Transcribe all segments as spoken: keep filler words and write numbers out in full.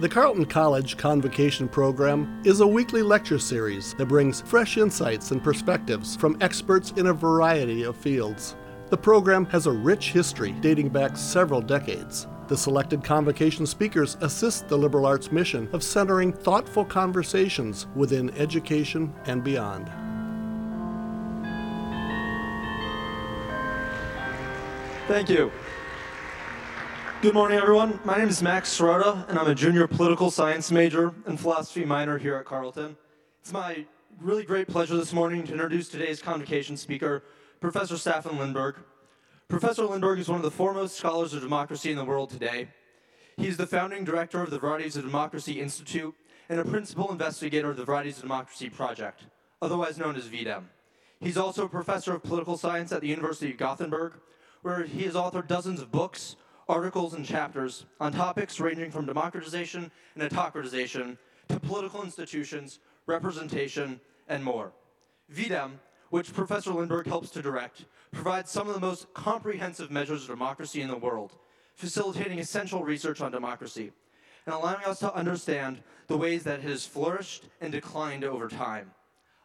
The Carleton College Convocation Program is a weekly lecture series that brings fresh insights and perspectives from experts in a variety of fields. The program has a rich history dating back several decades. The selected convocation speakers assist the liberal arts mission of centering thoughtful conversations within education and beyond. Thank you. Good morning, everyone. My name is Max Sroda, and I'm a junior political science major and philosophy minor here at Carleton. It's my really great pleasure this morning to introduce today's convocation speaker, Professor Staffan Lindberg. Professor Lindberg is one of the foremost scholars of democracy in the world today. He's the founding director of the Varieties of Democracy Institute and a principal investigator of the Varieties of Democracy Project, otherwise known as V DEM. He's also a professor of political science at the University of Gothenburg, where he has authored dozens of books, articles, and chapters on topics ranging from democratization and autocratization to political institutions, representation, and more. V DEM, which Professor Lindberg helps to direct, provides some of the most comprehensive measures of democracy in the world, facilitating essential research on democracy and allowing us to understand the ways that it has flourished and declined over time.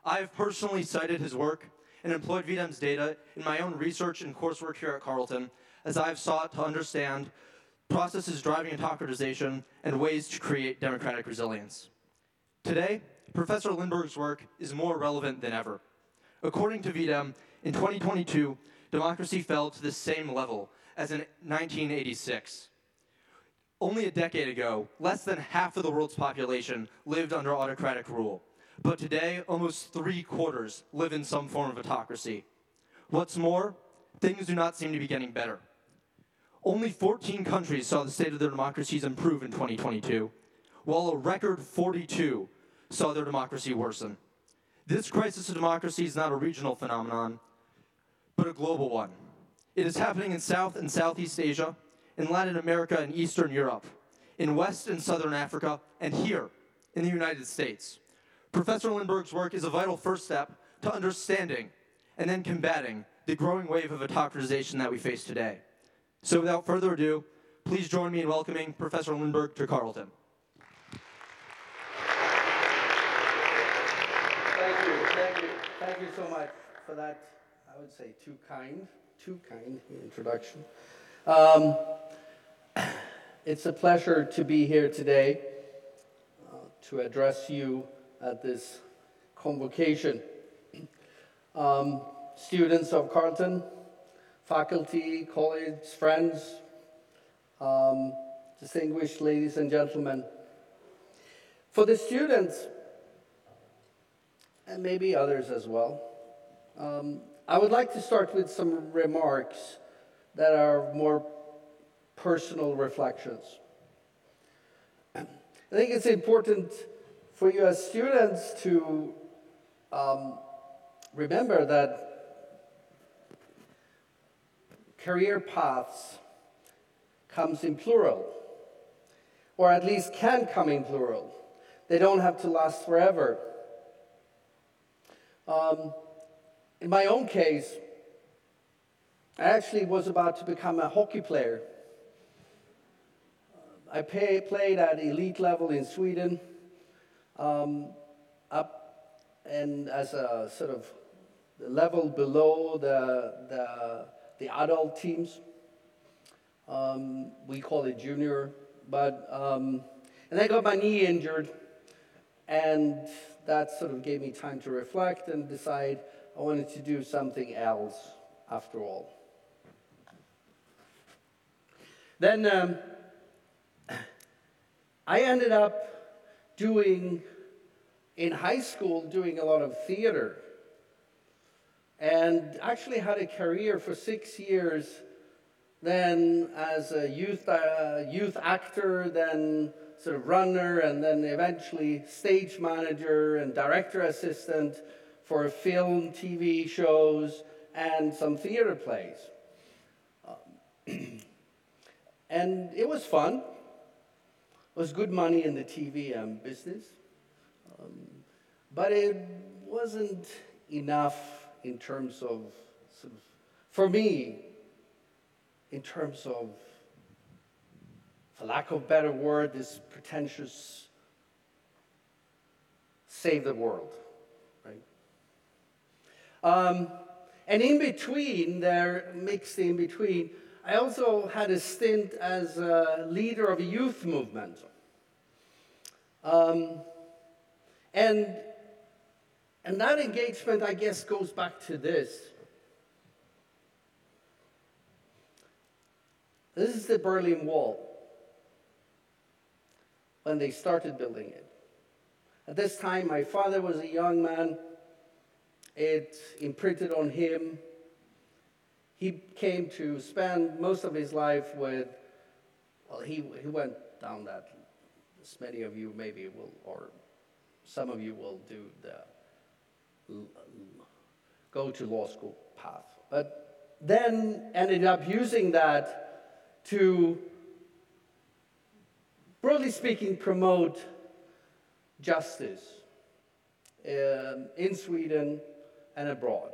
I have personally cited his work and employed V DEM's data in my own research and coursework here at Carleton, as I've sought to understand processes driving autocratization and ways to create democratic resilience. Today, Professor Lindberg's work is more relevant than ever. According to V DEM, in twenty twenty-two, democracy fell to the same level as in nineteen eighty-six. Only a decade ago, less than half of the world's population lived under autocratic rule. But today, almost three quarters live in some form of autocracy. What's more, things do not seem to be getting better. Only fourteen countries saw the state of their democracies improve in twenty twenty-two, while a record forty-two saw their democracy worsen. This crisis of democracy is not a regional phenomenon, but a global one. It is happening in South and Southeast Asia, in Latin America and Eastern Europe, in West and Southern Africa, and here in the United States. Professor Lindberg's work is a vital first step to understanding and then combating the growing wave of autocratization that we face today. So without further ado, please join me in welcoming Professor Lindberg to Carleton. Thank you, thank you, thank you so much for that, I would say, too kind, too kind introduction. Um, it's a pleasure to be here today uh, to address you at this convocation. Um, Students of Carleton, faculty, colleagues, friends, um, distinguished ladies and gentlemen. For the students, and maybe others as well, um, I would like to start with some remarks that are more personal reflections. I think it's important for you as students to um, remember that career paths comes in plural, or at least can come in plural. They don't have to last forever. Um, in my own case, I actually was about to become a hockey player. I pay, played at elite level in Sweden, um, up and as a sort of level below the, the the adult teams. Um, we call it junior, but, um, and I got my knee injured, and that sort of gave me time to reflect and decide I wanted to do something else after all. Then um, I ended up doing, in high school, doing a lot of theater, and actually had a career for six years, then as a youth, uh, youth actor, then sort of runner, and then eventually stage manager and director assistant for film, T V shows, and some theater plays. Um, and it was fun. It was good money in the T V um, business, um, but it wasn't enough in terms of, sort of, for me, in terms of for lack of a better word, this pretentious save the world, right? Um, and in between, there mixed in between, I also had a stint as a leader of a youth movement. Um, and, and that engagement, I guess, goes back to this. This is the Berlin Wall, when they started building it. At this time, my father was a young man. It imprinted on him. He came to spend most of his life with, well, he, he went down that, as many of you maybe will, or some of you will do the go to law school path. But then ended up using that to, broadly speaking, promote justice um, in Sweden and abroad.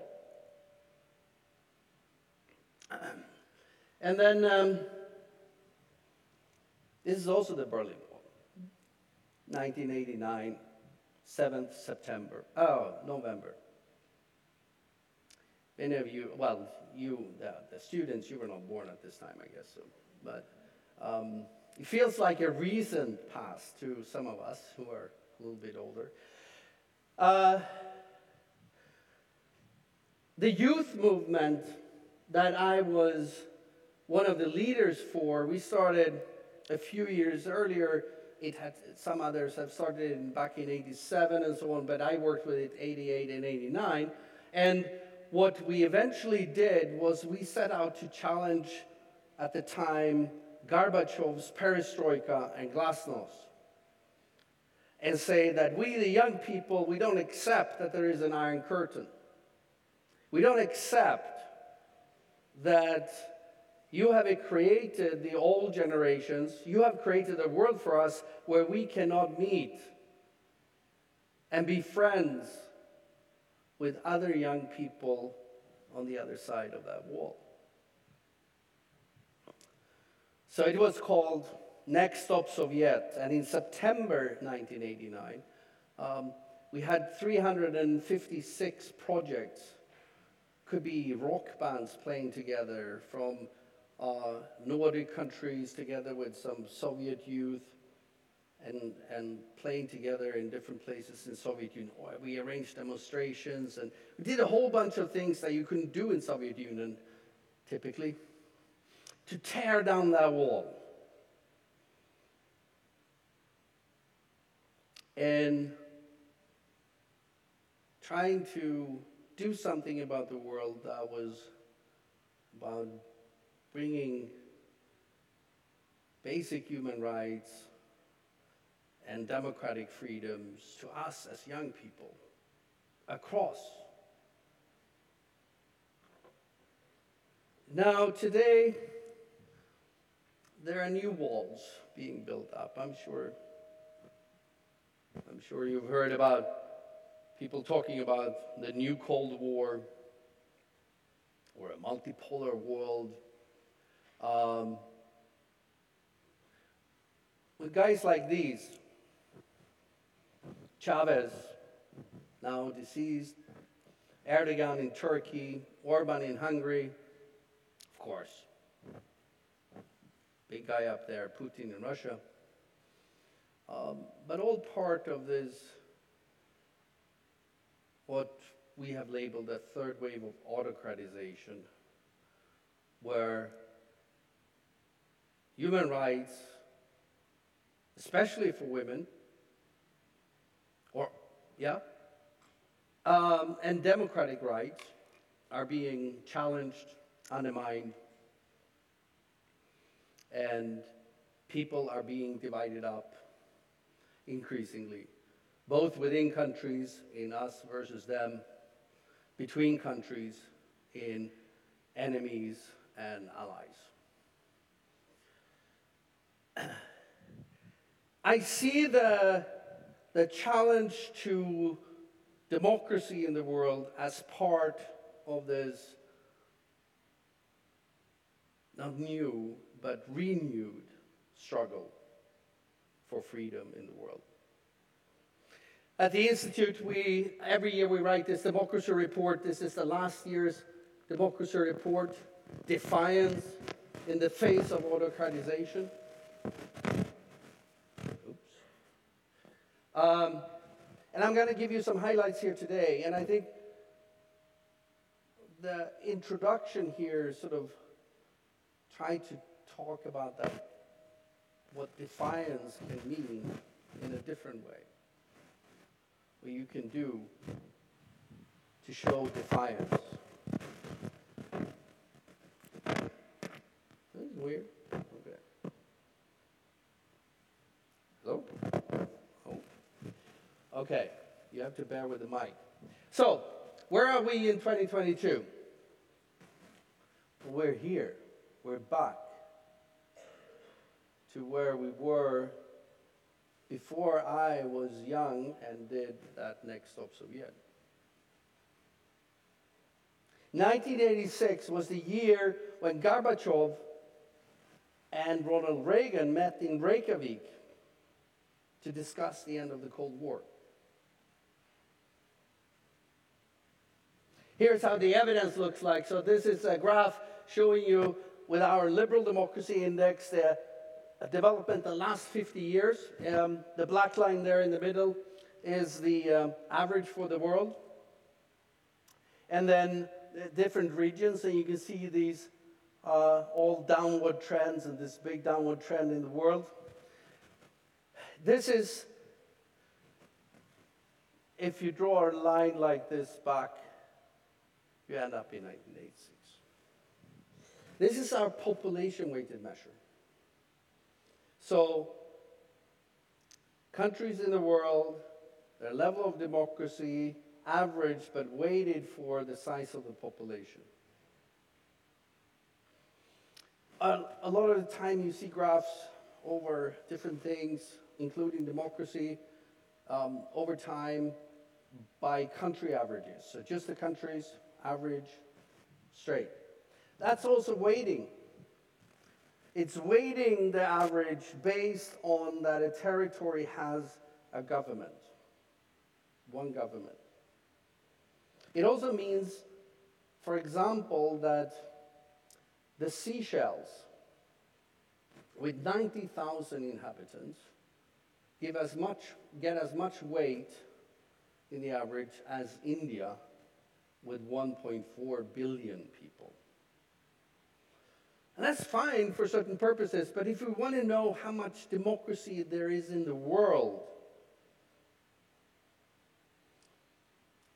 And then, um, this is also the Berlin Wall, nineteen eighty-nine, seventh September, oh, November. Many of you, well, you, the, the students, you were not born at this time, I guess, so, but um, it feels like a recent past to some of us who are a little bit older. Uh, the youth movement that I was one of the leaders for, we started a few years earlier. It had, some others have started in, back in eighty-seven and so on, but I worked with it eighty-eight and eighty-nine. And what we eventually did was we set out to challenge, at the time, Gorbachev's perestroika and glasnost, and say that we, the young people, we don't accept that there is an Iron Curtain. We don't accept that you have created the old generations, you have created a world for us where we cannot meet and be friends with other young people on the other side of that wall. So it was called Next Stop Soviet, and in September nineteen eighty-nine, um, we had three hundred fifty-six projects. Could be rock bands playing together from uh, Nordic countries together with some Soviet youth, And, and playing together in different places in Soviet Union. We arranged demonstrations and we did a whole bunch of things that you couldn't do in Soviet Union, typically, to tear down that wall. And trying to do something about the world that was about bringing basic human rights and democratic freedoms to us as young people across. Now today, there are new walls being built up. I'm sure, I'm sure you've heard about people talking about the new Cold War or a multipolar world. Um, with guys like these, Chavez, now deceased, Erdogan in Turkey, Orban in Hungary, of course, big guy up there, Putin in Russia, um, but all part of this, what we have labeled a third wave of autocratization, where human rights, especially for women, Or, yeah, um, and democratic rights are being challenged, undermined, and people are being divided up increasingly, both within countries, in us versus them, between countries, in enemies and allies. I see the The challenge to democracy in the world as part of this, not new, but renewed struggle for freedom in the world. At the Institute, we, every year we write this democracy report. This is the last year's democracy report, Defiance in the Face of Autocratization. Oops. Um, and I'm going to give you some highlights here today. And I think the introduction here sort of tried to talk about that, what defiance can mean in a different way. What you can do to show defiance. This is weird. Okay. Hello? Oh. Okay. You have to bear with the mic. So, where are we in twenty twenty-two? We're here. We're back to where we were before I was young and did that Next Stop Soviet. nineteen eighty-six was the year when Gorbachev and Ronald Reagan met in Reykjavik to discuss the end of the Cold War. Here's how the evidence looks like. So this is a graph showing you with our liberal democracy index, the development the last fifty years. Um, the black line there in the middle is the um, average for the world. And then uh, different regions, and you can see these uh, all downward trends and this big downward trend in the world. This is, if you draw a line like this back, you end up in nineteen eighty-six. This is our population-weighted measure. So, countries in the world, their level of democracy, averaged but weighted for the size of the population. A, a lot of the time you see graphs over different things, including democracy, um, over time by country averages. So just the countries, average, straight. That's also weighting. It's weighting the average based on that a territory has a government, one government. It also means, for example, that the Seychelles, with ninety thousand inhabitants, give as much, get as much weight in the average as India, with one point four billion people. And that's fine for certain purposes, but if you want to know how much democracy there is in the world,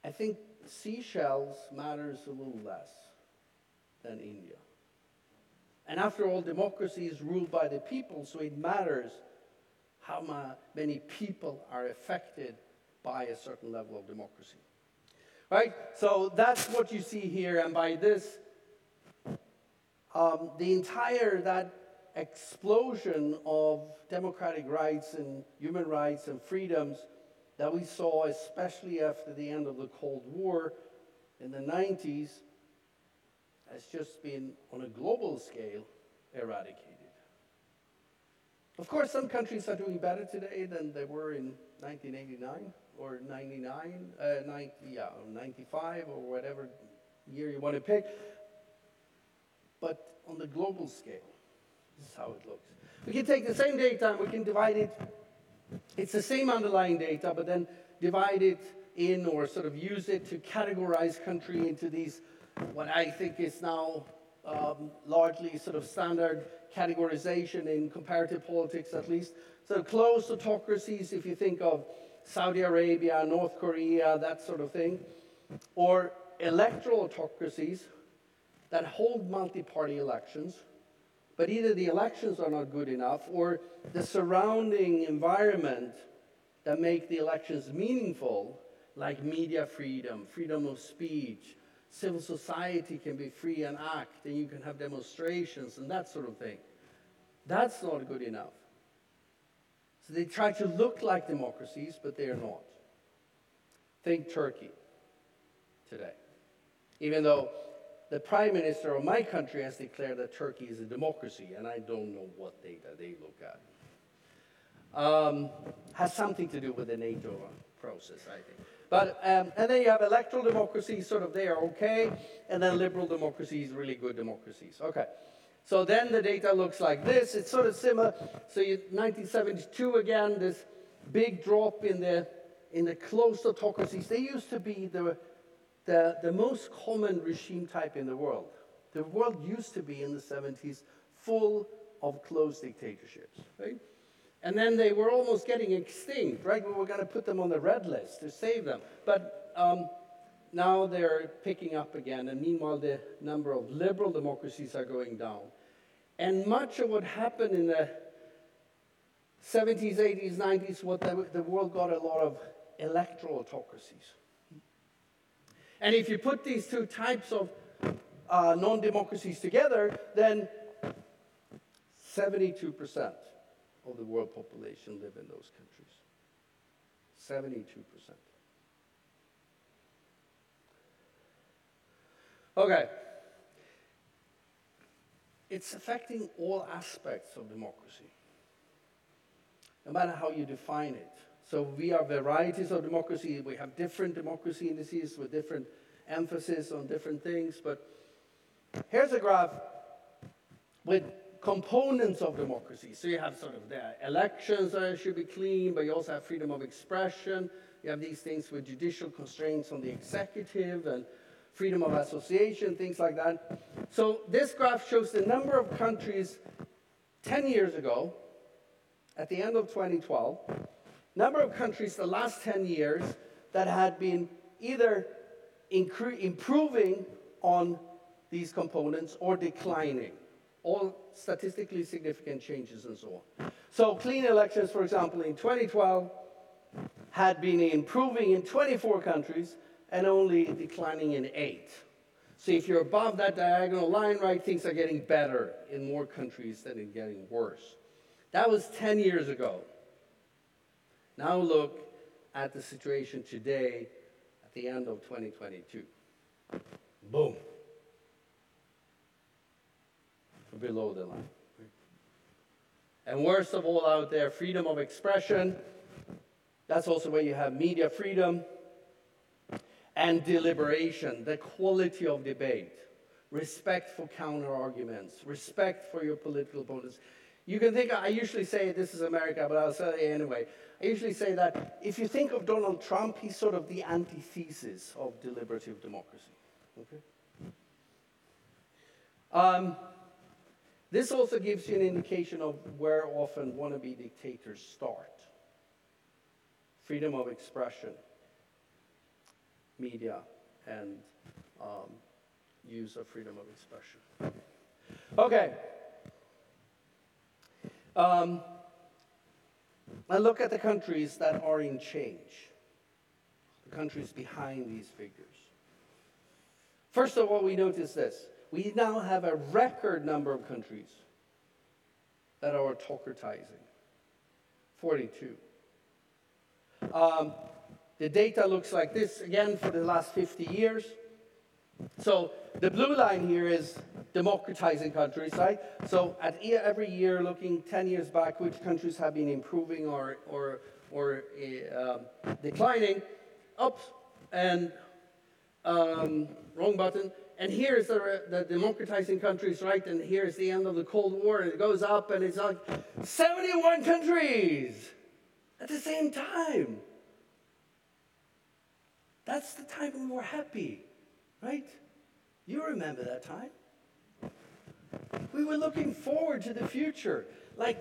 I think Seychelles matters a little less than India. And after all, democracy is ruled by the people, so it matters how ma- many people are affected by a certain level of democracy. Right? So that's what you see here, and by this, Um, the entire, that explosion of democratic rights and human rights and freedoms that we saw, especially after the end of the Cold War in the nineties, has just been, on a global scale, eradicated. Of course, some countries are doing better today than they were in nineteen eighty-nine or ninety-nine, uh, ninety, yeah, or ninety-five, or whatever year you want to pick. But on the global scale, this is how it looks. We can take the same data and we can divide it. It's the same underlying data, but then divide it in, or sort of use it to categorize country into these, what I think is now um, largely sort of standard categorization in comparative politics, at least. So closed autocracies, if you think of Saudi Arabia, North Korea, that sort of thing, or electoral autocracies, that hold multi-party elections, but either the elections are not good enough or the surrounding environment that make the elections meaningful, like media freedom, freedom of speech, civil society can be free and act, and you can have demonstrations and that sort of thing. That's not good enough. So they try to look like democracies, but they are not. Think Turkey today, even though The Prime Minister of my country has declared that Turkey is a democracy, and I don't know what data they look at. Um, has something to do with the NATO process, I think. But, um, and then you have electoral democracies, sort of, they are okay, and then liberal democracies, really good democracies, okay. So then the data looks like this, it's sort of similar. So you, nineteen seventy-two again, this big drop in the, in the closed autocracies. They used to be the, the, the most common regime type in the world. The world used to be, in the seventies, full of closed dictatorships, right? And then they were almost getting extinct, right? We were going to put them on the red list to save them. But um, now they're picking up again. And meanwhile, the number of liberal democracies are going down. And much of what happened in the seventies, eighties, nineties, what the, the world got a lot of electoral autocracies. And if you put these two types of uh, non-democracies together, then seventy-two percent. Of the world population live in those countries. seventy-two percent. Okay. It's affecting all aspects of democracy, no matter how you define it. So we are varieties of democracy. We have different democracy indices with different emphasis on different things. But here's a graph with components of democracy. So you have sort of the elections that should be clean, but you also have freedom of expression. You have these things with judicial constraints on the executive and freedom of association, things like that. So this graph shows the number of countries ten years ago, at the end of twenty twelve, number of countries the last ten years that had been either improving on these components or declining. All statistically significant changes and so on. So clean elections, for example, in twenty twelve had been improving in twenty-four countries and only declining in eight. So if you're above that diagonal line, right, things are getting better in more countries than in getting worse. That was ten years ago. Now look at the situation today at the end of twenty twenty-two. Boom. Below the line. And worst of all out there, freedom of expression. That's also where you have media freedom and deliberation, the quality of debate, respect for counter-arguments, respect for your political opponents. You can think, I usually say, this is America, but I'll say it anyway. I usually say that if you think of Donald Trump, he's sort of the antithesis of deliberative democracy. Okay? Um, This also gives you an indication of where often wannabe dictators start. Freedom of expression, media, and um, use of freedom of expression. Okay. Um, now look at the countries that are in change, the countries behind these figures. First of all, we notice this. We now have a record number of countries that are autocratizing, forty-two. Um, the data looks like this, again, for the last fifty years. So the blue line here is democratizing countries, right? So at every year, looking ten years back, which countries have been improving or, or, or uh, declining, up and um, wrong button. And here's the, the democratizing countries, right? And here's the end of the Cold War, and it goes up, and it's like seventy-one countries at the same time. That's the time we were happy, right? You remember that time? We were looking forward to the future. Like,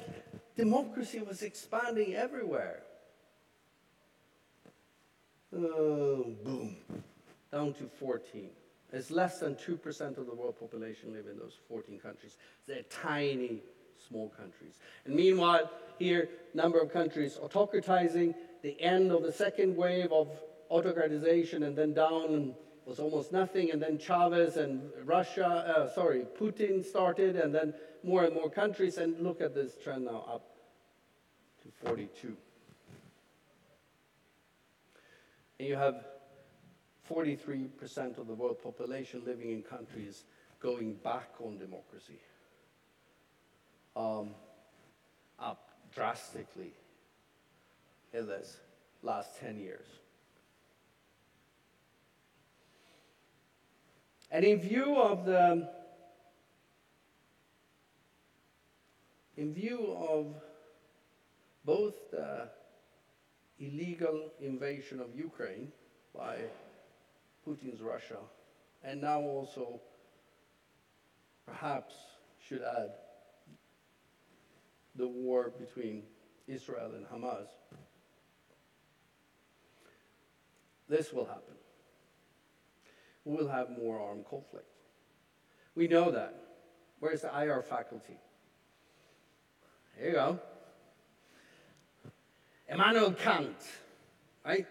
democracy was expanding everywhere. Oh, boom, down to fourteen. It's less than two percent of the world population live in those fourteen countries. They're tiny, small countries. And meanwhile, here, number of countries autocratizing, the end of the second wave of autocratization, and then down was almost nothing, and then Chavez and Russia, uh, sorry, Putin started, and then more and more countries, and look at this trend now up to forty-two. And you have forty-three percent of the world population living in countries going back on democracy, um, up drastically in this last ten years. And in view of the, in view of both the illegal invasion of Ukraine by Putin's Russia, and now also, perhaps should add, the war between Israel and Hamas, this will happen. We will have more armed conflict. We know that. Where's the I R faculty? Here you go. Immanuel Kant, right?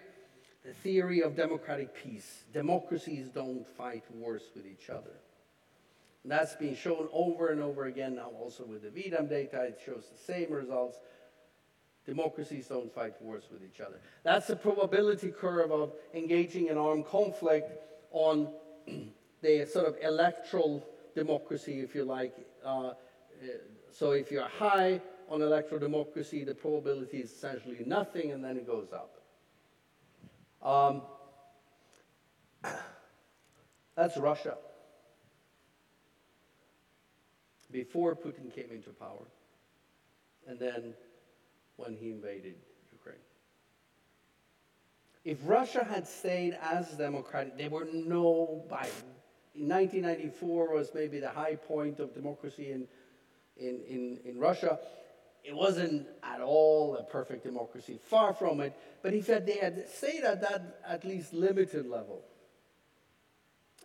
The theory of democratic peace. Democracies don't fight wars with each other. And that's been shown over and over again now also with the V DAM data. It shows the same results. Democracies don't fight wars with each other. That's the probability curve of engaging in armed conflict on the sort of electoral democracy, if you like. Uh, so if you're high on electoral democracy, the probability is essentially nothing, and then it goes up. Um, that's Russia. Before Putin came into power, and then when he invaded Ukraine. If Russia had stayed as democratic, there were no Biden. In nineteen ninety-four was maybe the high point of democracy in, in, in, in Russia. It wasn't at all a perfect democracy, far from it. But if they had stayed at that at least limited level,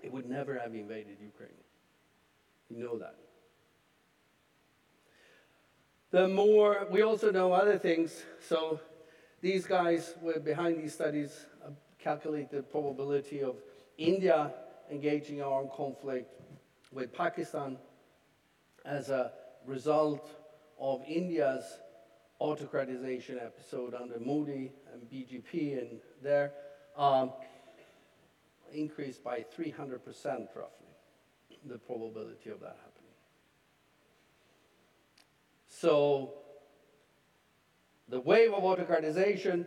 it would never have invaded Ukraine. You know that. The more, we also know other things. So these guys were behind these studies uh, calculate the probability of India engaging in armed conflict with Pakistan as a result of India's autocratization episode under Modi and B J P and there, um, increased by three hundred percent roughly, the probability of that happening. So the wave of autocratization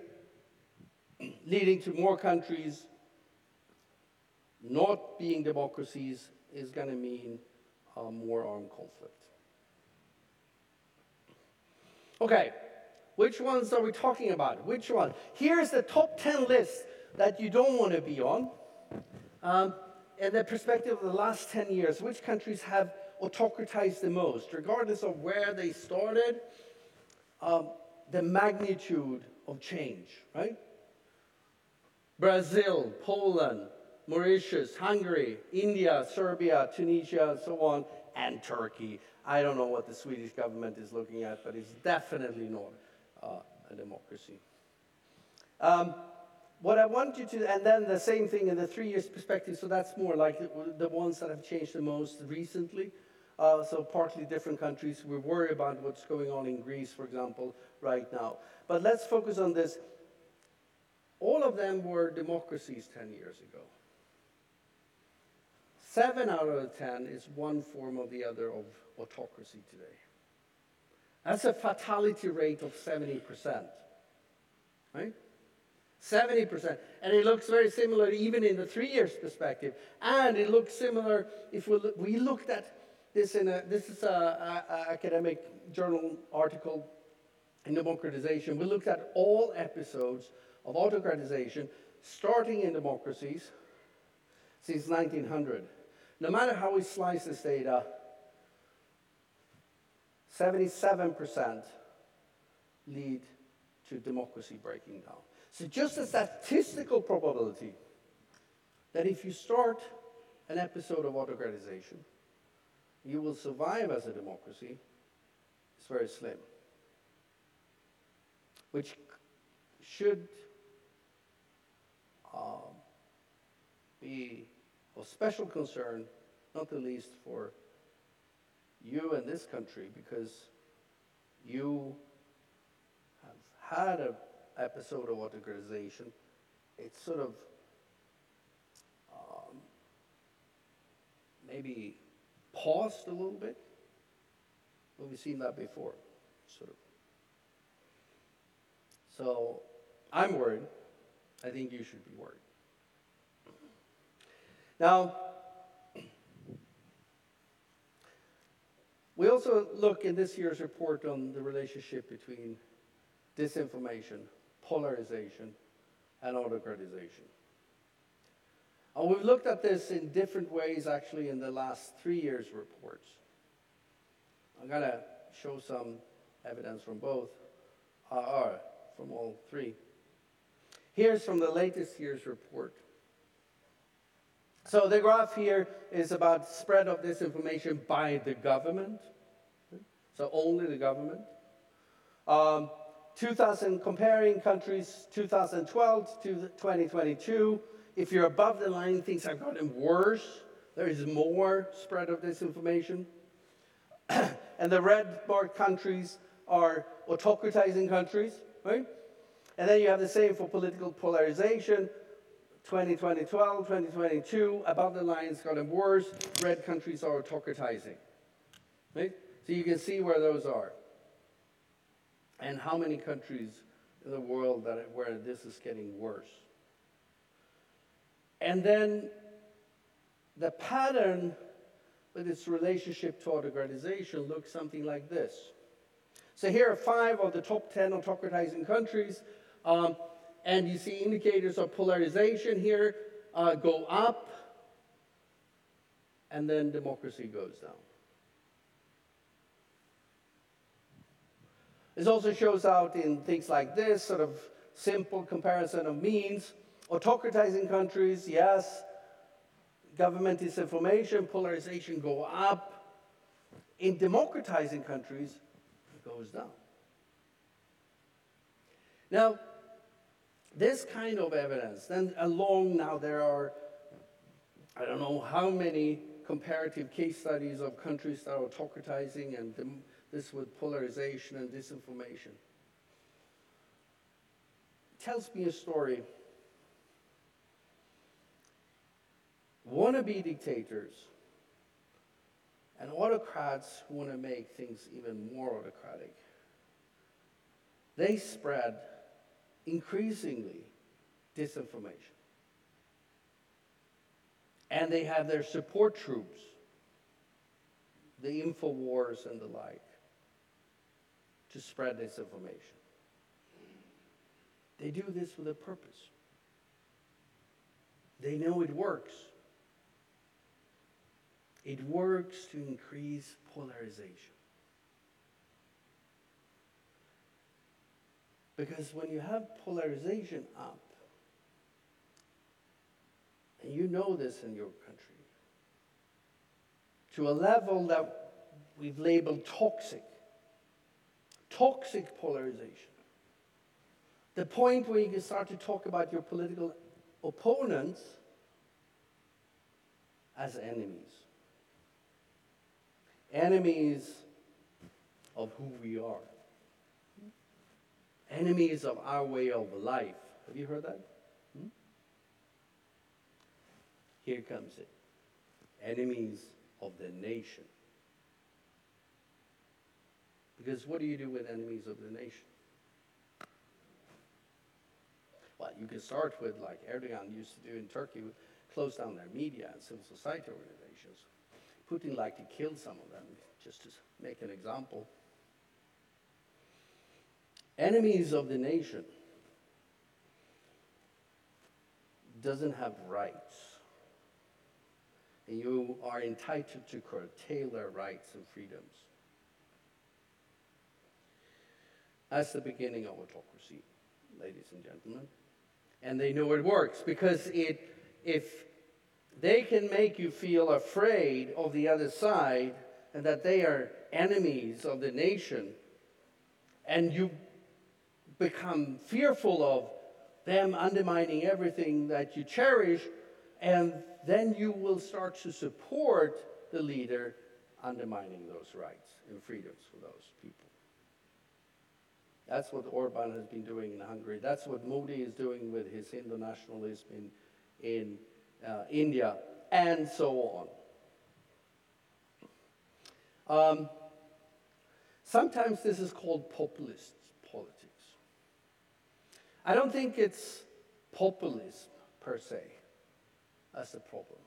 leading to more countries not being democracies is going to mean uh, more armed conflict. Okay, which ones are we talking about? Which one? Here's the top ten list that you don't want to be on. Um, and the perspective of the last ten years, which countries have autocratized the most, regardless of where they started, um, the magnitude of change, right? Brazil, Poland, Mauritius, Hungary, India, Serbia, Tunisia, and so on, and Turkey. I don't know what the Swedish government is looking at, but it's definitely not uh, a democracy. Um, what I want you to, and then the same thing in the three years perspective, so that's more like the, the ones that have changed the most recently. Uh, so partly different countries. We worry about what's going on in Greece, for example, right now. But let's focus on this. All of them were democracies ten years ago. Seven out of the ten is one form or the other of autocracy today. That's a fatality rate of seventy percent, right? seventy percent. And it looks very similar even in the three years perspective. And it looks similar if we, look, we looked at this in a, this is a, a, a academic journal article in democratization. We looked at all episodes of autocratization starting in democracies since nineteen hundred. No matter how we slice this data, seventy-seven percent lead to democracy breaking down. So just a statistical probability that if you start an episode of autocratization, you will survive as a democracy is very slim, which should um, be of special concern, not the least for you and this country, because you have had a episode of autocratization. It's sort of maybe paused a little bit, but we've seen that before, sort of. So I'm worried. I think you should be worried. Now, we also look in this year's report on the relationship between disinformation, polarization, and autocratization. And we've looked at this in different ways, actually, in the last three years' reports. I'm going to show some evidence from both, or from all three. Here's from the latest year's report. So the graph here is about spread of disinformation by the government, so only the government. Um, two thousand, comparing countries two thousand twelve to twenty twenty-two, if you're above the line, things have gotten worse. There is more spread of disinformation. And the red marked countries are autocratizing countries, right? And then you have the same for political polarization. twenty twelve, twenty twenty-two, above the line, it's gotten worse. Red countries are autocratizing, right? So you can see where those are. And how many countries in the world that it, where this is getting worse. And then the pattern with its relationship to autocratization looks something like this. So here are five of the top ten autocratizing countries. Um, and you see indicators of polarization here uh, go up, and then democracy goes down. This also shows out in things like this, sort of simple comparison of means. Autocratizing countries, yes. Government disinformation, polarization go up. In democratizing countries, it goes down. Now, this kind of evidence, then along now there are, I don't know how many comparative case studies of countries that are autocratizing and dem this with polarization and disinformation. It tells me a story. Wannabe dictators and autocrats who want to make things even more autocratic. They spread increasingly disinformation. And they have their support troops, the InfoWars and the like, to spread disinformation. They do this with a purpose. They know it works. It works to increase polarization. Because when you have polarization up, and you know this in your country, to a level that we've labeled toxic, toxic polarization, the point where you can start to talk about your political opponents as enemies. Enemies of who we are. Enemies of our way of life. Have you heard that? Hmm? Here comes it. Enemies of the nation. Because what do you do with enemies of the nation? Well, you can start with, like Erdogan used to do in Turkey, close down their media and civil society organizations. Putin liked to kill some of them, just to make an example. Enemies of the nation doesn't have rights. And you are entitled to curtail their rights and freedoms. That's the beginning of autocracy, ladies and gentlemen. And they know it works, because it, if they can make you feel afraid of the other side and that they are enemies of the nation, and you become fearful of them undermining everything that you cherish, and then you will start to support the leader undermining those rights and freedoms for those people. That's what Orban has been doing in Hungary. That's what Modi is doing with his Hindu nationalism in, in uh, India, and so on. Um, sometimes this is called populist politics. I don't think it's populism per se as the problem.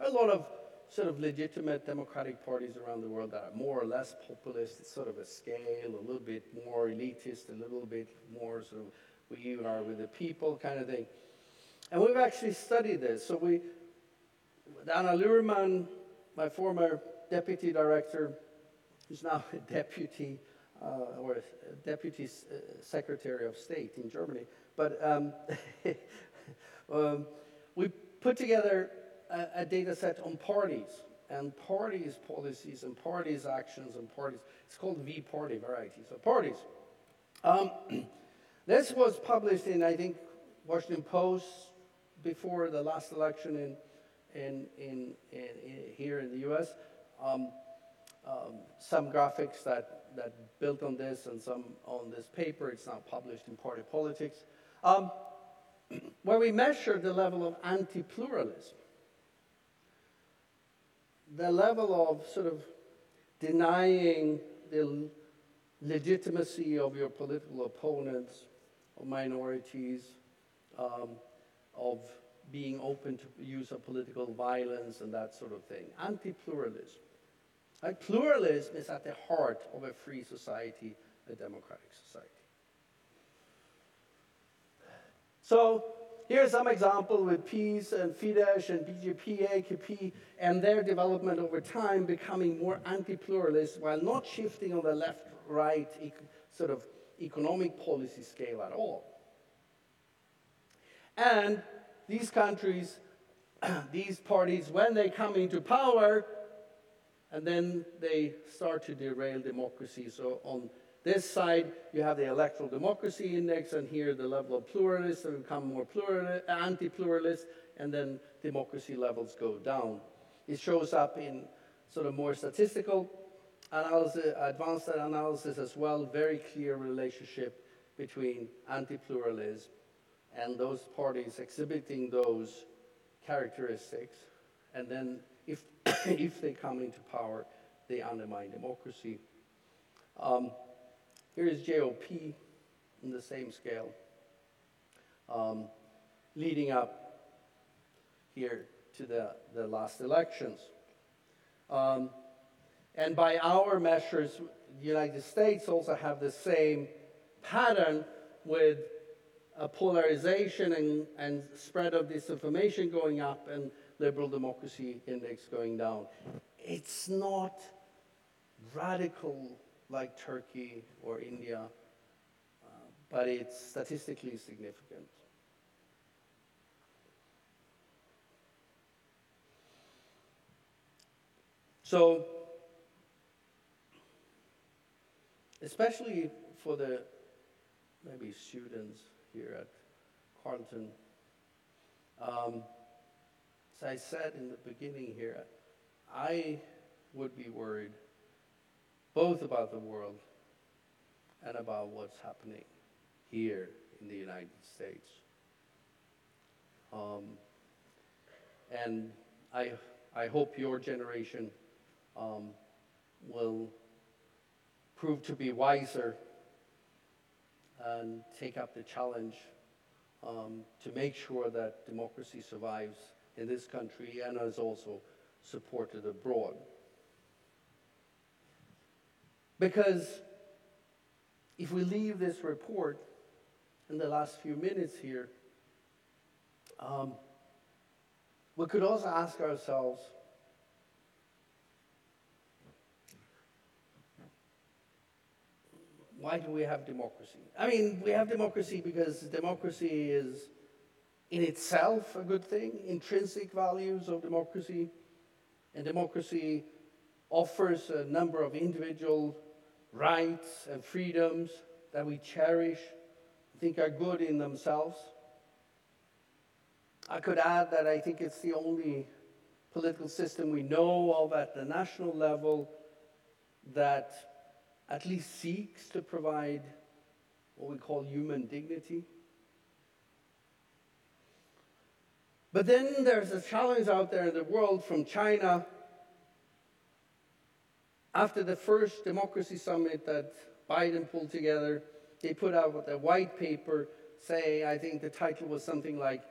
A lot of sort of legitimate democratic parties around the world that are more or less populist. It's sort of a scale, a little bit more elitist, a little bit more sort of we are with the people kind of thing. And we've actually studied this. So we, Anna Lührmann, my former deputy director, who's now a deputy uh, or a deputy uh, secretary of state in Germany, but um, um, we put together a data set on parties and parties policies and parties actions and parties. It's called V-Party, Varieties of Parties. Um, this was published in, I think, Washington Post before the last election in in in, in, in here in the U S. Um, um, some graphics that that built on this and some on this paper. It's now published in Party Politics, um, where we measure the level of anti-pluralism. The level of sort of denying the legitimacy of your political opponents, of minorities, um, of being open to use of political violence and that sort of thing. Anti-pluralism. Like pluralism is at the heart of a free society, a democratic society. So, here's some example with PiS and Fidesz and B J P, A K P, and their development over time becoming more anti-pluralist while not shifting on the left-right sort of economic policy scale at all. And these countries, these parties, when they come into power, and then they start to derail democracy. So on this side, you have the electoral democracy index, and here the level of pluralists have become more plural, anti-pluralist, and then democracy levels go down. It shows up in sort of more statistical analysis, advanced analysis as well, very clear relationship between anti-pluralism and those parties exhibiting those characteristics. And then if, if they come into power, they undermine democracy. Um, Here is J O P in the same scale, um, leading up here to the, the last elections. Um, and by our measures, the United States also have the same pattern with a polarization and, and spread of disinformation going up and liberal democracy index going down. It's not radical like Turkey or India, uh, but it's statistically significant. So, especially for the maybe students here at Carleton, um, as I said in the beginning here, I would be worried both about the world and about what's happening here in the United States. Um, and I, I hope your generation um, will prove to be wiser and take up the challenge um, to make sure that democracy survives in this country and is also supported abroad. Because if we leave this report in the last few minutes here, um, we could also ask ourselves, why do we have democracy? I mean, we have democracy because democracy is in itself a good thing, intrinsic values of democracy, and democracy offers a number of individual rights and freedoms that we cherish, think are good in themselves. I could add that I think it's the only political system we know of at the national level that at least seeks to provide what we call human dignity. But then there's a challenge out there in the world from China After the first democracy summit that Biden pulled together, they put out a white paper saying, I think the title was something like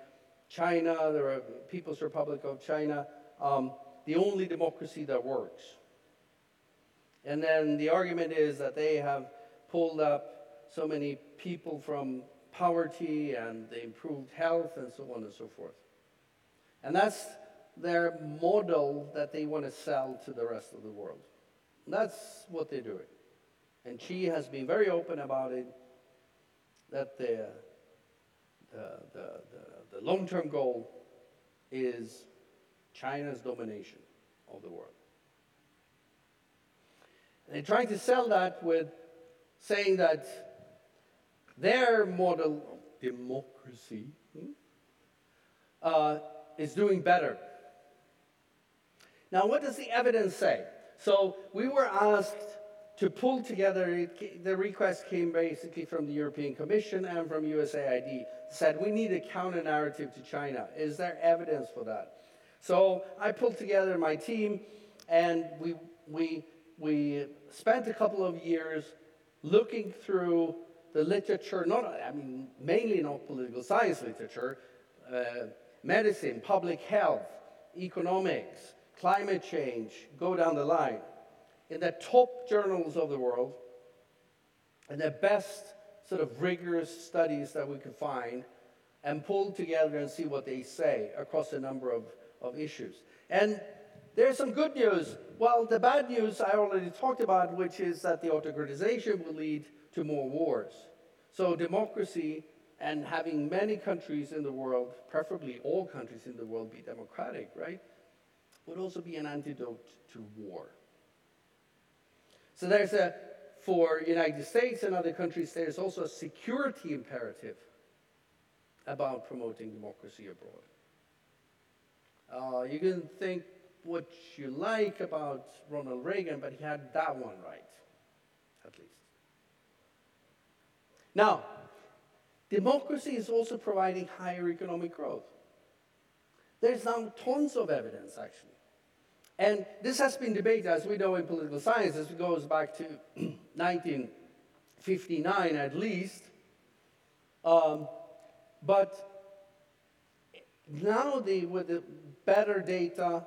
China, the People's Republic of China, um, the only democracy that works. And then the argument is that they have pulled up so many people from poverty and they improved health and so on and so forth. And that's their model that they want to sell to the rest of the world. And that's what they're doing. And she has been very open about it, that the, the, the, the, the long-term goal is China's domination of the world. And they're trying to sell that with saying that their model of democracy hmm, uh, is doing better. Now, what does the evidence say? So we were asked to pull together, the request came basically from the European Commission and from U S A I D, said we need a counter-narrative to China. Is there evidence for that? So I pulled together my team, and we, we, we spent a couple of years looking through the literature, not, I mean, mainly not political science literature, uh, medicine, public health, economics, climate change, go down the line. In the top journals of the world, and the best sort of rigorous studies that we could find, and pull together and see what they say across a number of, of issues. And there's some good news. Well, the bad news I already talked about, which is that the autocratization will lead to more wars. So democracy and having many countries in the world, preferably all countries in the world, be democratic, right, would also be an antidote to war. So there's a, for United States and other countries, there's also a security imperative about promoting democracy abroad. Uh, you can think what you like about Ronald Reagan, but he had that one right, at least. Now, democracy is also providing higher economic growth. There's now tons of evidence, actually. And this has been debated, as we know in political science, as it goes back to nineteen fifty-nine at least. Um, but now they, with the better data,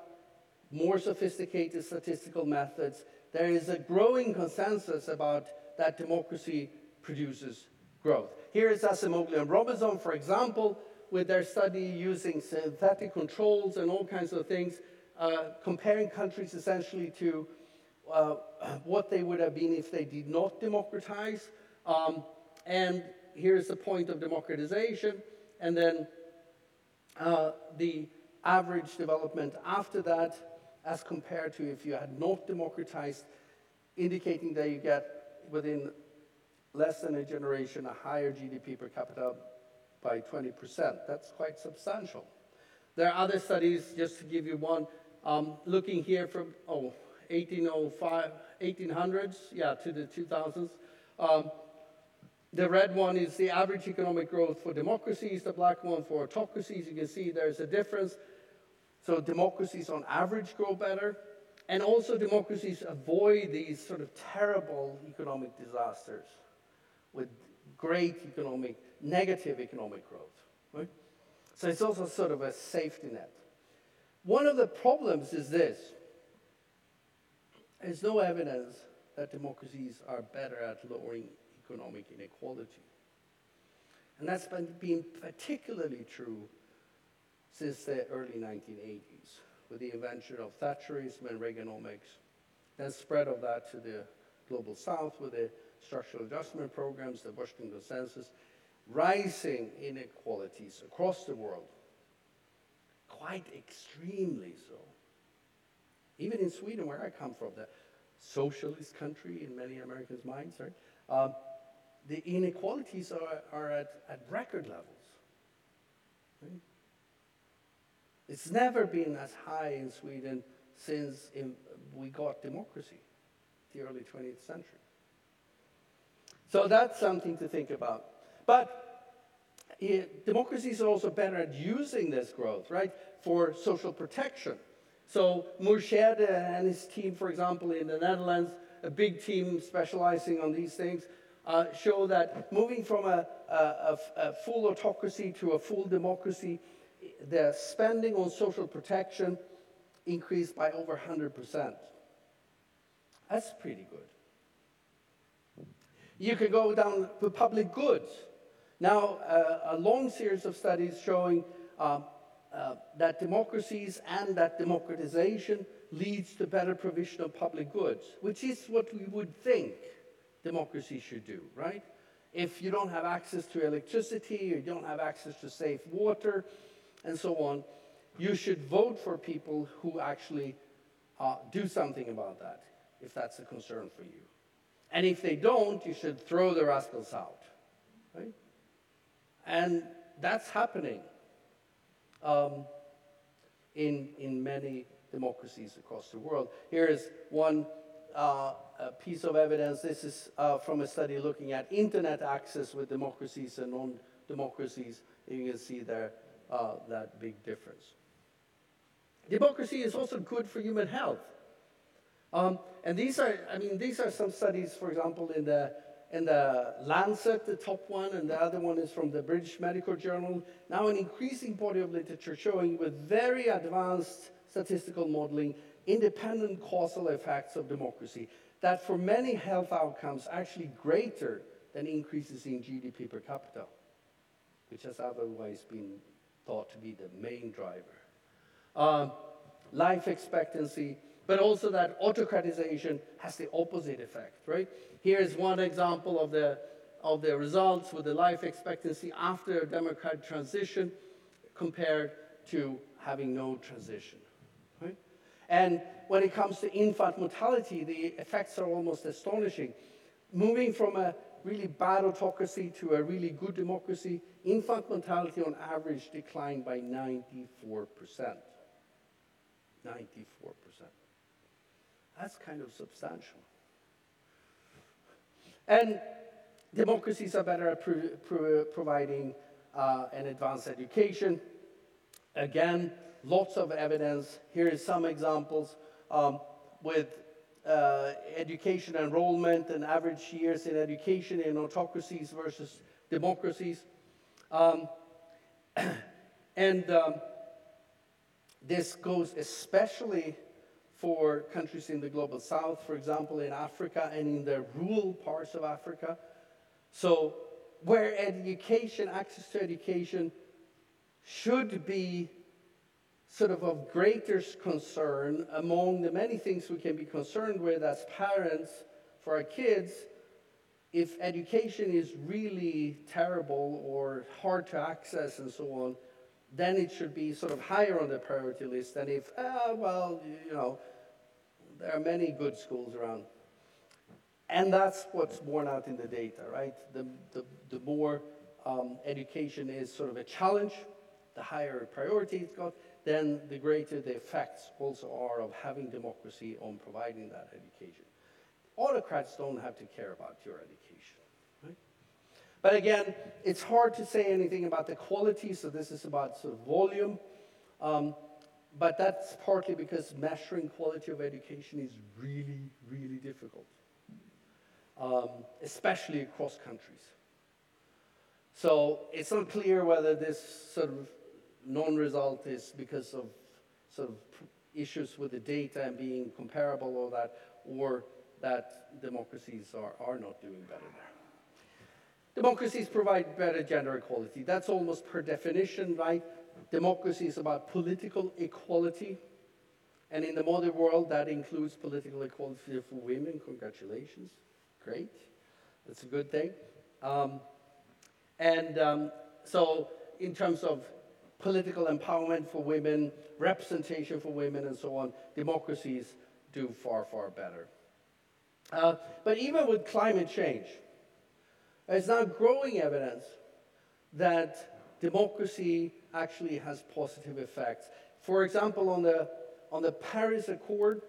more sophisticated statistical methods, there is a growing consensus about that democracy produces growth. Here is Acemoglu and Robinson, for example, with their study using synthetic controls and all kinds of things, Uh, comparing countries essentially to uh, what they would have been if they did not democratize. Um, and here's the point of democratization, and then uh, the average development after that as compared to if you had not democratized, indicating that you get within less than a generation a higher G D P per capita by twenty percent. That's quite substantial. There are other studies, just to give you one, Um, looking here from oh, eighteen oh five, eighteen hundreds, yeah, to the two thousands. Um, the red one is the average economic growth for democracies, the black one for autocracies. You can see there's a difference. So democracies on average grow better, and also democracies avoid these sort of terrible economic disasters with great economic, negative economic growth, right? So it's also sort of a safety net. One of the problems is this. There's no evidence that democracies are better at lowering economic inequality. And that's been particularly true since the early nineteen eighties, with the invention of Thatcherism and Reaganomics, then spread of that to the global south with the structural adjustment programs, the Washington Consensus, rising inequalities across the world. Quite extremely so. Even in Sweden, where I come from, the socialist country in many Americans' minds, right? Uh, the inequalities are, are at, at record levels. Right? It's never been as high in Sweden since in, we got democracy, the early twentieth century. So that's something to think about. But democracies are also better at using this growth, right, for social protection. So Murshed and his team, for example, in the Netherlands, a big team specializing on these things, uh, show that moving from a, a, a full autocracy to a full democracy, the spending on social protection increased by over one hundred percent. That's pretty good. You could go down to public goods. Now, uh, a long series of studies showing uh, uh, that democracies and that democratization leads to better provision of public goods, which is what we would think democracy should do, right? If you don't have access to electricity, or you don't have access to safe water, and so on, you should vote for people who actually uh, do something about that, if that's a concern for you. And if they don't, you should throw the rascals out, right? And that's happening um, in, in many democracies across the world. Here is one uh, piece of evidence. This is uh, from a study looking at internet access with democracies and non-democracies. You can see there uh, that big difference. Democracy is also good for human health. Um, and these are, I mean, these are some studies, for example, in the, in the Lancet, the top one, and the other one is from the British Medical Journal. Now an increasing body of literature showing with very advanced statistical modeling independent causal effects of democracy, that for many health outcomes actually greater than increases in G D P per capita, which has otherwise been thought to be the main driver. Um, life expectancy, but also that autocratization has the opposite effect, right? Here's one example of the, of the results with the life expectancy after a democratic transition compared to having no transition, right? And when it comes to infant mortality, the effects are almost astonishing. Moving from a really bad autocracy to a really good democracy, infant mortality on average declined by ninety-four percent. ninety-four percent. That's kind of substantial. And democracies are better at pro pro providing uh, an advanced education. Again, lots of evidence. Here is some examples um, with uh, education enrollment and average years in education in autocracies versus democracies. Um, and um, this goes especially for countries in the global south, for example, in Africa and in the rural parts of Africa. So where education, access to education should be sort of of greater concern among the many things we can be concerned with as parents for our kids, if education is really terrible or hard to access and so on, then it should be sort of higher on the priority list than if, ah, well, you know, there are many good schools around. And that's what's borne out in the data, right? The, the, the more um, education is sort of a challenge, the higher priority it's got, then the greater the effects also are of having democracy on providing that education. Autocrats don't have to care about your education, right? But again, it's hard to say anything about the quality, so this is about sort of volume. Um, but that's partly because measuring quality of education is really, really difficult, um, especially across countries. So it's not clear whether this sort of non-result is because of sort of issues with the data and being comparable or that, or that democracies are, are not doing better there. Democracies provide better gender equality. That's almost per definition, right? Democracy is about political equality. And in the modern world, that includes political equality for women. Congratulations. Great. That's a good thing. Um, and um, so in terms of political empowerment for women, representation for women, and so on, democracies do far, far better. Uh, but even with climate change, there's now growing evidence that democracy actually has positive effects. For example, on the, on the Paris Accord,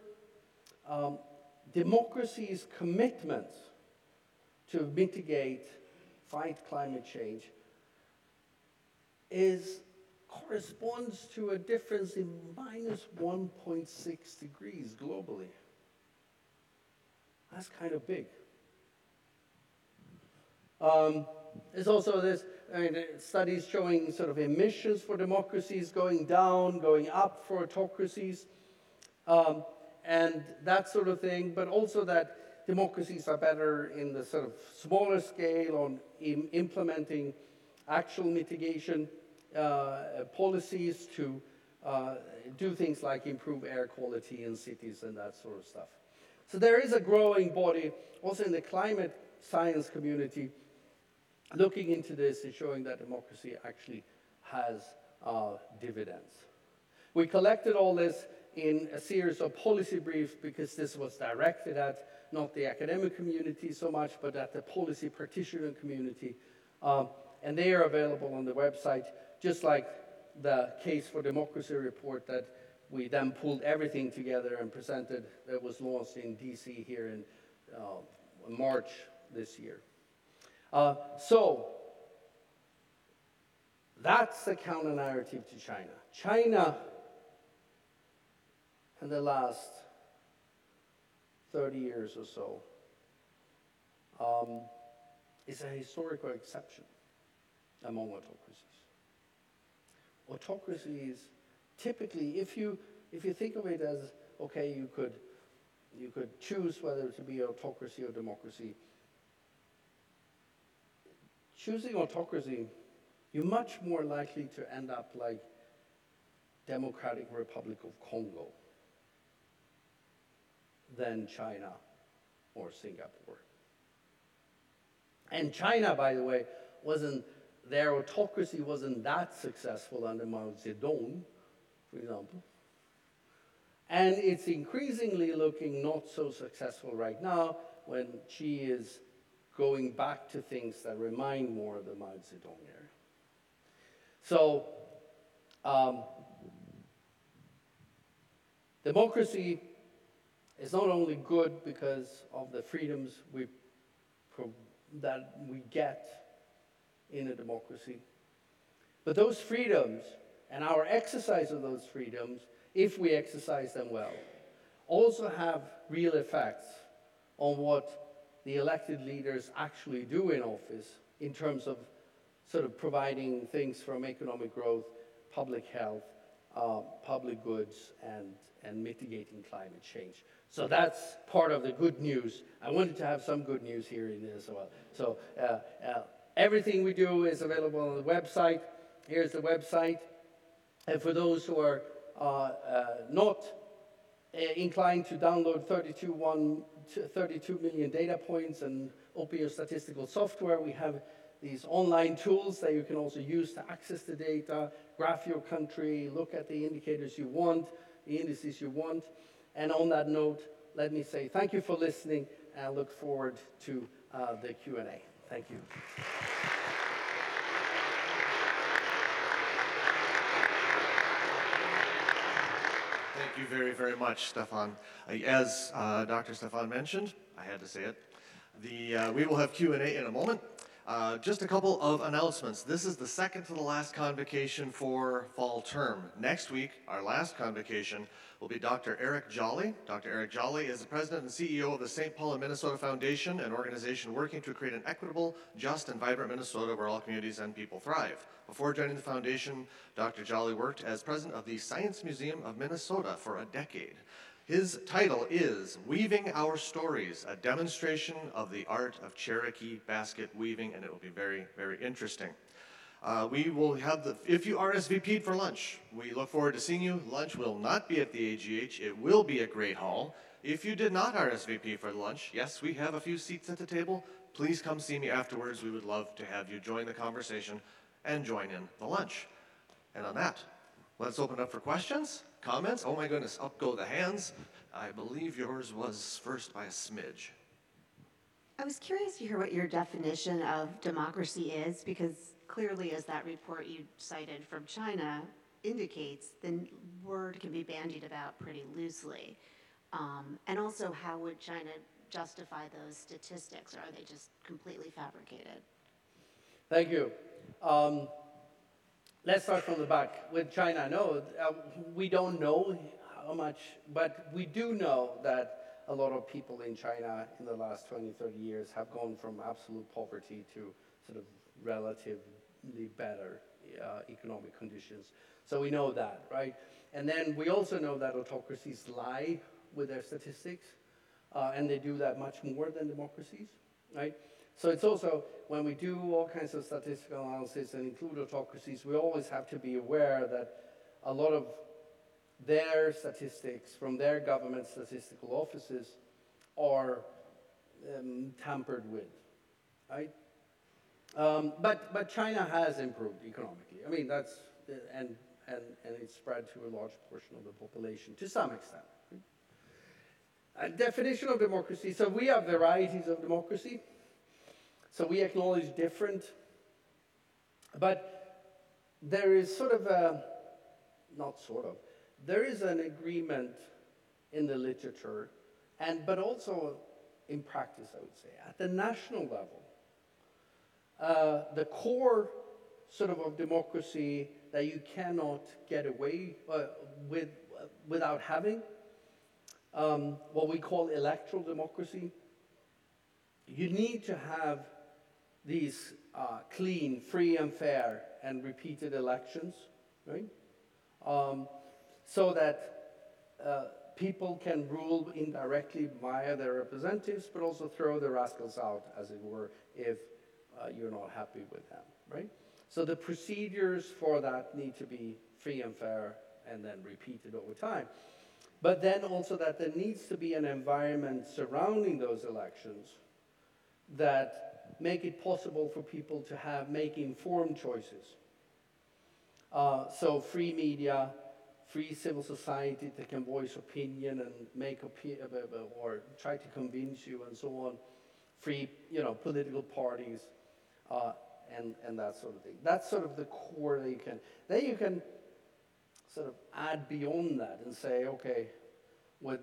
um, democracy's commitment to mitigate, fight climate change is corresponds to a difference in minus one point six degrees globally. That's kind of big. Um, there's also this, I mean, studies showing sort of emissions for democracies going down, going up for autocracies, um, and that sort of thing, but also that democracies are better in the sort of smaller scale on im- implementing actual mitigation uh, policies to uh, do things like improve air quality in cities and that sort of stuff. So there is a growing body, also in the climate science community, looking into this and showing that democracy actually has uh, dividends. We collected all this in a series of policy briefs because this was directed at not the academic community so much, but at the policy practitioner community. Um, and they are available on the website, just like the Case for Democracy report that we then pulled everything together and presented, that was launched in D C here in uh, March this year. Uh, so, that's the counter-narrative to China. China, in the last thirty years or so, um, is a historical exception among autocracies. Autocracies, typically, if you, if you think of it as, okay, you could, you could choose whether to be autocracy or democracy, choosing autocracy, you're much more likely to end up like Democratic Republic of Congo than China or Singapore. And China, by the way, wasn't, their autocracy wasn't that successful under Mao Zedong, for example. And it's increasingly looking not so successful right now when Xi is going back to things that remind more of the Mao Zedong era. So, um, democracy is not only good because of the freedoms we pro that we get in a democracy, but those freedoms and our exercise of those freedoms, if we exercise them well, also have real effects on what the elected leaders actually do in office in terms of sort of providing things from economic growth, public health, uh, public goods, and, and mitigating climate change. So that's part of the good news. I wanted to have some good news here in this as well. So uh, uh, everything we do is available on the website. Here's the website. And for those who are uh, uh, not uh, inclined to download thirty-two million data points and open your statistical software, we have these online tools that you can also use to access the data, graph your country, look at the indicators you want, the indices you want. And on that note, let me say thank you for listening, and I look forward to uh, the Q and A. Thank you. Thank you very, very much, Staffan. As uh, Doctor Staffan mentioned, I had to say it, the, uh, we will have Q and A in a moment. Uh, just a couple of announcements. This is the second to the last convocation for fall term. Next week, our last convocation will be Doctor Eric Jolly. Doctor Eric Jolly is the president and C E O of the Saint Paul and Minnesota Foundation, an organization working to create an equitable, just, and vibrant Minnesota where all communities and people thrive. Before joining the foundation, Doctor Jolly worked as president of the Science Museum of Minnesota for a decade. His title is Weaving Our Stories, a demonstration of the art of Cherokee basket weaving, and it will be very, very interesting. Uh, we will have the, if you R S V P'd for lunch, we look forward to seeing you. Lunch will not be at the A G H, it will be at Great Hall. If you did not R S V P for lunch, yes, we have a few seats at the table. Please come see me afterwards. We would love to have you join the conversation and join in the lunch. And on that, let's open up for questions. Comments? Oh my goodness, up go the hands. I believe yours was first by a smidge. I was curious to hear what your definition of democracy is, because clearly, as that report you cited from China indicates, the word can be bandied about pretty loosely. Um, and also, how would China justify those statistics, or are they just completely fabricated? Thank you. Um, Let's start from the back. With China, no, uh, we don't know how much, but we do know that a lot of people in China in the last twenty, thirty years have gone from absolute poverty to sort of relatively better uh, economic conditions. So we know that, right? And then we also know that autocracies lie with their statistics, uh, and they do that much more than democracies, right? So it's also, when we do all kinds of statistical analysis and include autocracies, we always have to be aware that a lot of their statistics from their government statistical offices are um, tampered with, right? Um, but, but China has improved economically. I mean, that's, and, and, and it's spread to a large portion of the population to some extent. A definition of democracy, so we have varieties of democracy. So we acknowledge different, but there is sort of a, not sort of, there is an agreement in the literature, and but also in practice, I would say, at the national level. Uh, the core sort of of democracy that you cannot get away uh, with uh, without having, um, what we call electoral democracy, you need to have these uh, clean, free and fair and repeated elections, right? Um, so that uh, people can rule indirectly via their representatives, but also throw the rascals out, as it were, if uh, you're not happy with them, right? So the procedures for that need to be free and fair and then repeated over time. But then also that there needs to be an environment surrounding those elections that make it possible for people to have make informed choices. Uh, so free media, free civil society that can voice opinion and make opinion or try to convince you and so on. Free, you know, political parties uh, and and that sort of thing. That's sort of the core that you can. Then you can sort of add beyond that and say, okay, with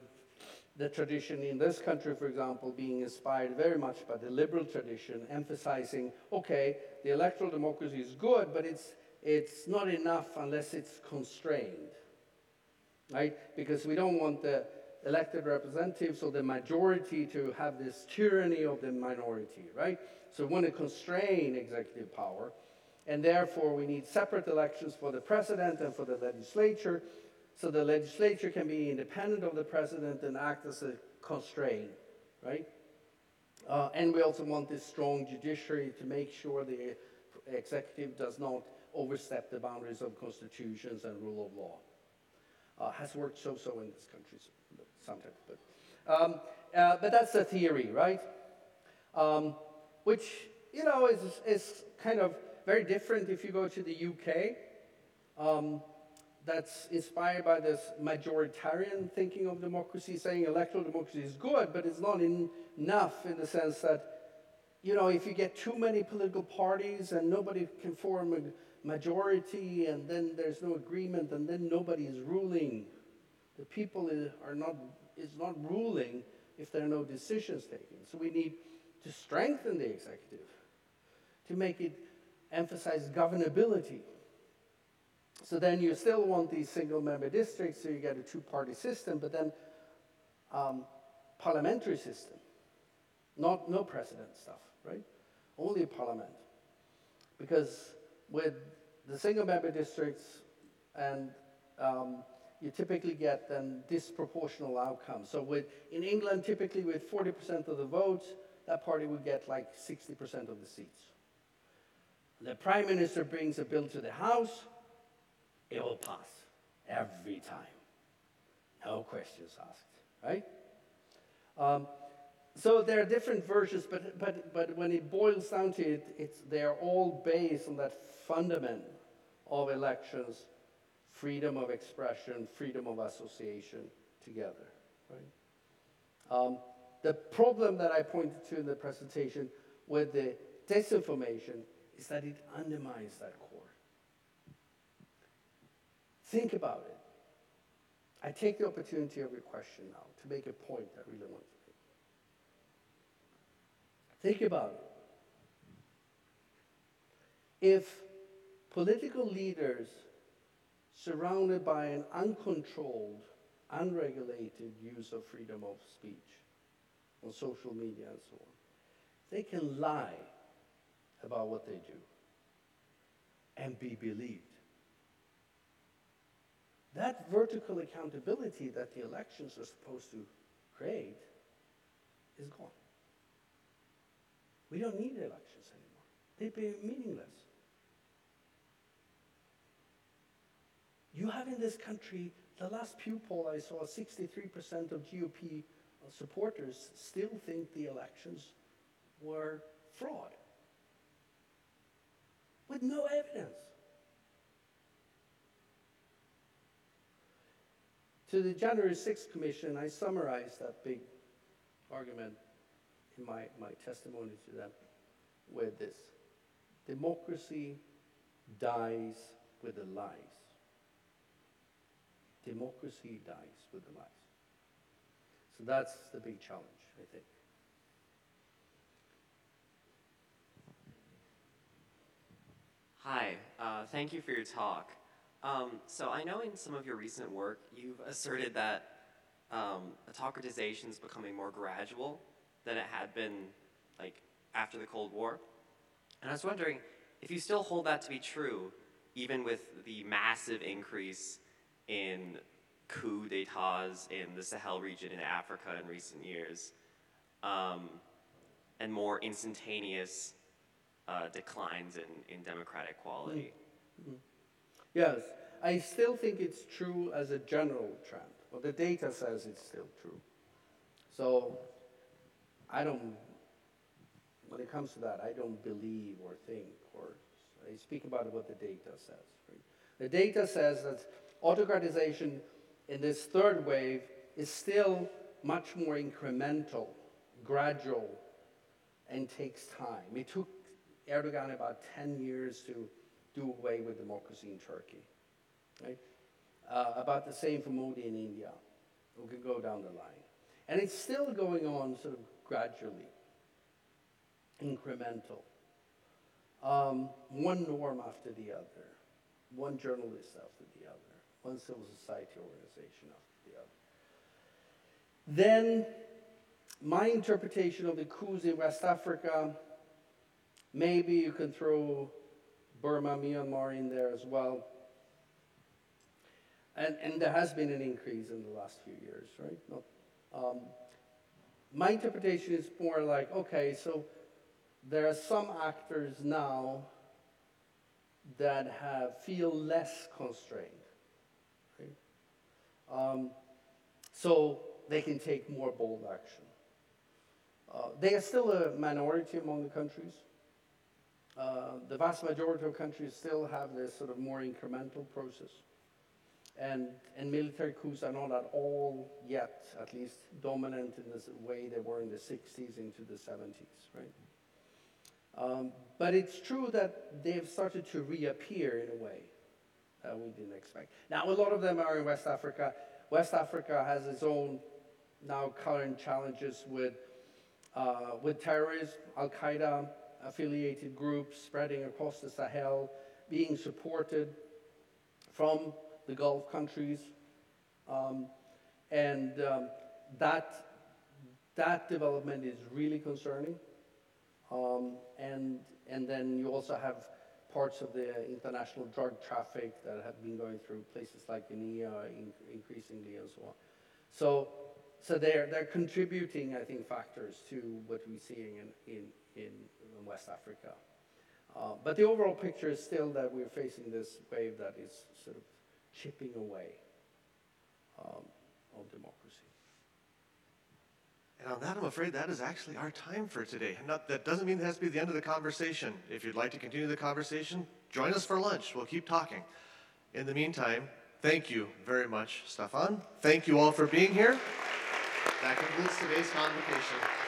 the tradition in this country, for example, being inspired very much by the liberal tradition, emphasizing, okay, the electoral democracy is good, but it's, it's not enough unless it's constrained, right? Because we don't want the elected representatives or the majority to have this tyranny of the minority, right? So we want to constrain executive power, and therefore we need separate elections for the president and for the legislature, so the legislature can be independent of the president and act as a constraint, right? Uh, and we also want this strong judiciary to make sure the executive does not overstep the boundaries of constitutions and rule of law. Uh, has worked so-so in this country sometimes, but um, uh, but that's the theory, right? Um, which you know is is kind of very different if you go to the U K. Um, That's inspired by this majoritarian thinking of democracy, saying electoral democracy is good, but it's not in enough in the sense that, you know, if you get too many political parties and nobody can form a majority and then there's no agreement and then nobody is ruling, the people are not, is not ruling if there are no decisions taken. So we need to strengthen the executive, to make it emphasize governability. So then you still want these single-member districts, so you get a two-party system, but then um, parliamentary system, not no president stuff, right? Only a parliament, because with the single-member districts, and um, you typically get then disproportional outcomes. So with in England, typically with forty percent of the votes, that party would get like sixty percent of the seats. The prime minister brings a bill to the House. It will pass every time, no questions asked, right? Um, so there are different versions, but, but, but when it boils down to it, it's, they're all based on that fundament of elections, freedom of expression, freedom of association together, right? Um, the problem that I pointed to in the presentation with the disinformation is that it undermines that core. Think about it. I take the opportunity of your question now to make a point I really want to make. Think about it. If Political leaders surrounded by an uncontrolled, unregulated use of freedom of speech on social media and so on, they can lie about what they do and be believed. That vertical accountability that the elections are supposed to create is gone. We don't need elections anymore. They'd be meaningless. You have in this country, the last Pew poll I saw, sixty-three percent of G O P supporters still think the elections were fraud, with no evidence. To the January sixth Commission, I summarized that big argument in my, my testimony to them with this. Democracy dies with the lies. Democracy dies with the lies. So that's the big challenge, I think. Hi, uh, thank you for your talk. Um, so I know in some of your recent work, you've asserted that um, autocratization is becoming more gradual than it had been like after the Cold War. And I was wondering if you still hold that to be true, even with the massive increase in coup d'etats in the Sahel region in Africa in recent years, um, and more instantaneous uh, declines in, in democratic quality. Mm-hmm. Yes, I still think it's true as a general trend, or the data says it's still true. So I don't, when it comes to that, I don't believe or think, or I speak about what the data says. Right? The data says that autocratization in this third wave is still much more incremental, gradual, and takes time. It took Erdogan about ten years to do away with democracy in Turkey, right? Uh, about the same for Modi in India. We can go down the line. And it's still going on sort of gradually, incremental. Um, one norm after the other, one journalist after the other, one civil society organization after the other. Then my interpretation of the coups in West Africa, maybe you can throw Burma, Myanmar in there as well. And, and there has been an increase in the last few years, right? No, um, my interpretation is more like, okay, so there are some actors now that have feel less constrained. Um, so they can take more bold action. Uh, they are still a minority among the countries. Uh, the vast majority of countries still have this sort of more incremental process. And, and military coups are not at all yet, at least, dominant in this way they were in the sixties into the seventies, right? Um, but it's true that they've started to reappear in a way. Uh, we didn't expect. Now, a lot of them are in West Africa. West Africa has its own now current challenges with, uh, with terrorism, Al-Qaeda affiliated groups spreading across the Sahel, being supported from the Gulf countries. Um, and um, that, that development is really concerning. Um, and, and then you also have parts of the international drug traffic that have been going through places like Guinea in, increasingly and so on. So, so they're, they're contributing, I think, factors to what we're seeing in, in, in West Africa. Uh, but the overall picture is still that we're facing this wave that is sort of chipping away um, of democracy. And on that, I'm afraid that is actually our time for today. Not, that doesn't mean it has to be the end of the conversation. If you'd like to continue the conversation, join us for lunch. We'll keep talking. In the meantime, thank you very much, Staffan. Thank you all for being here. That concludes today's convocation.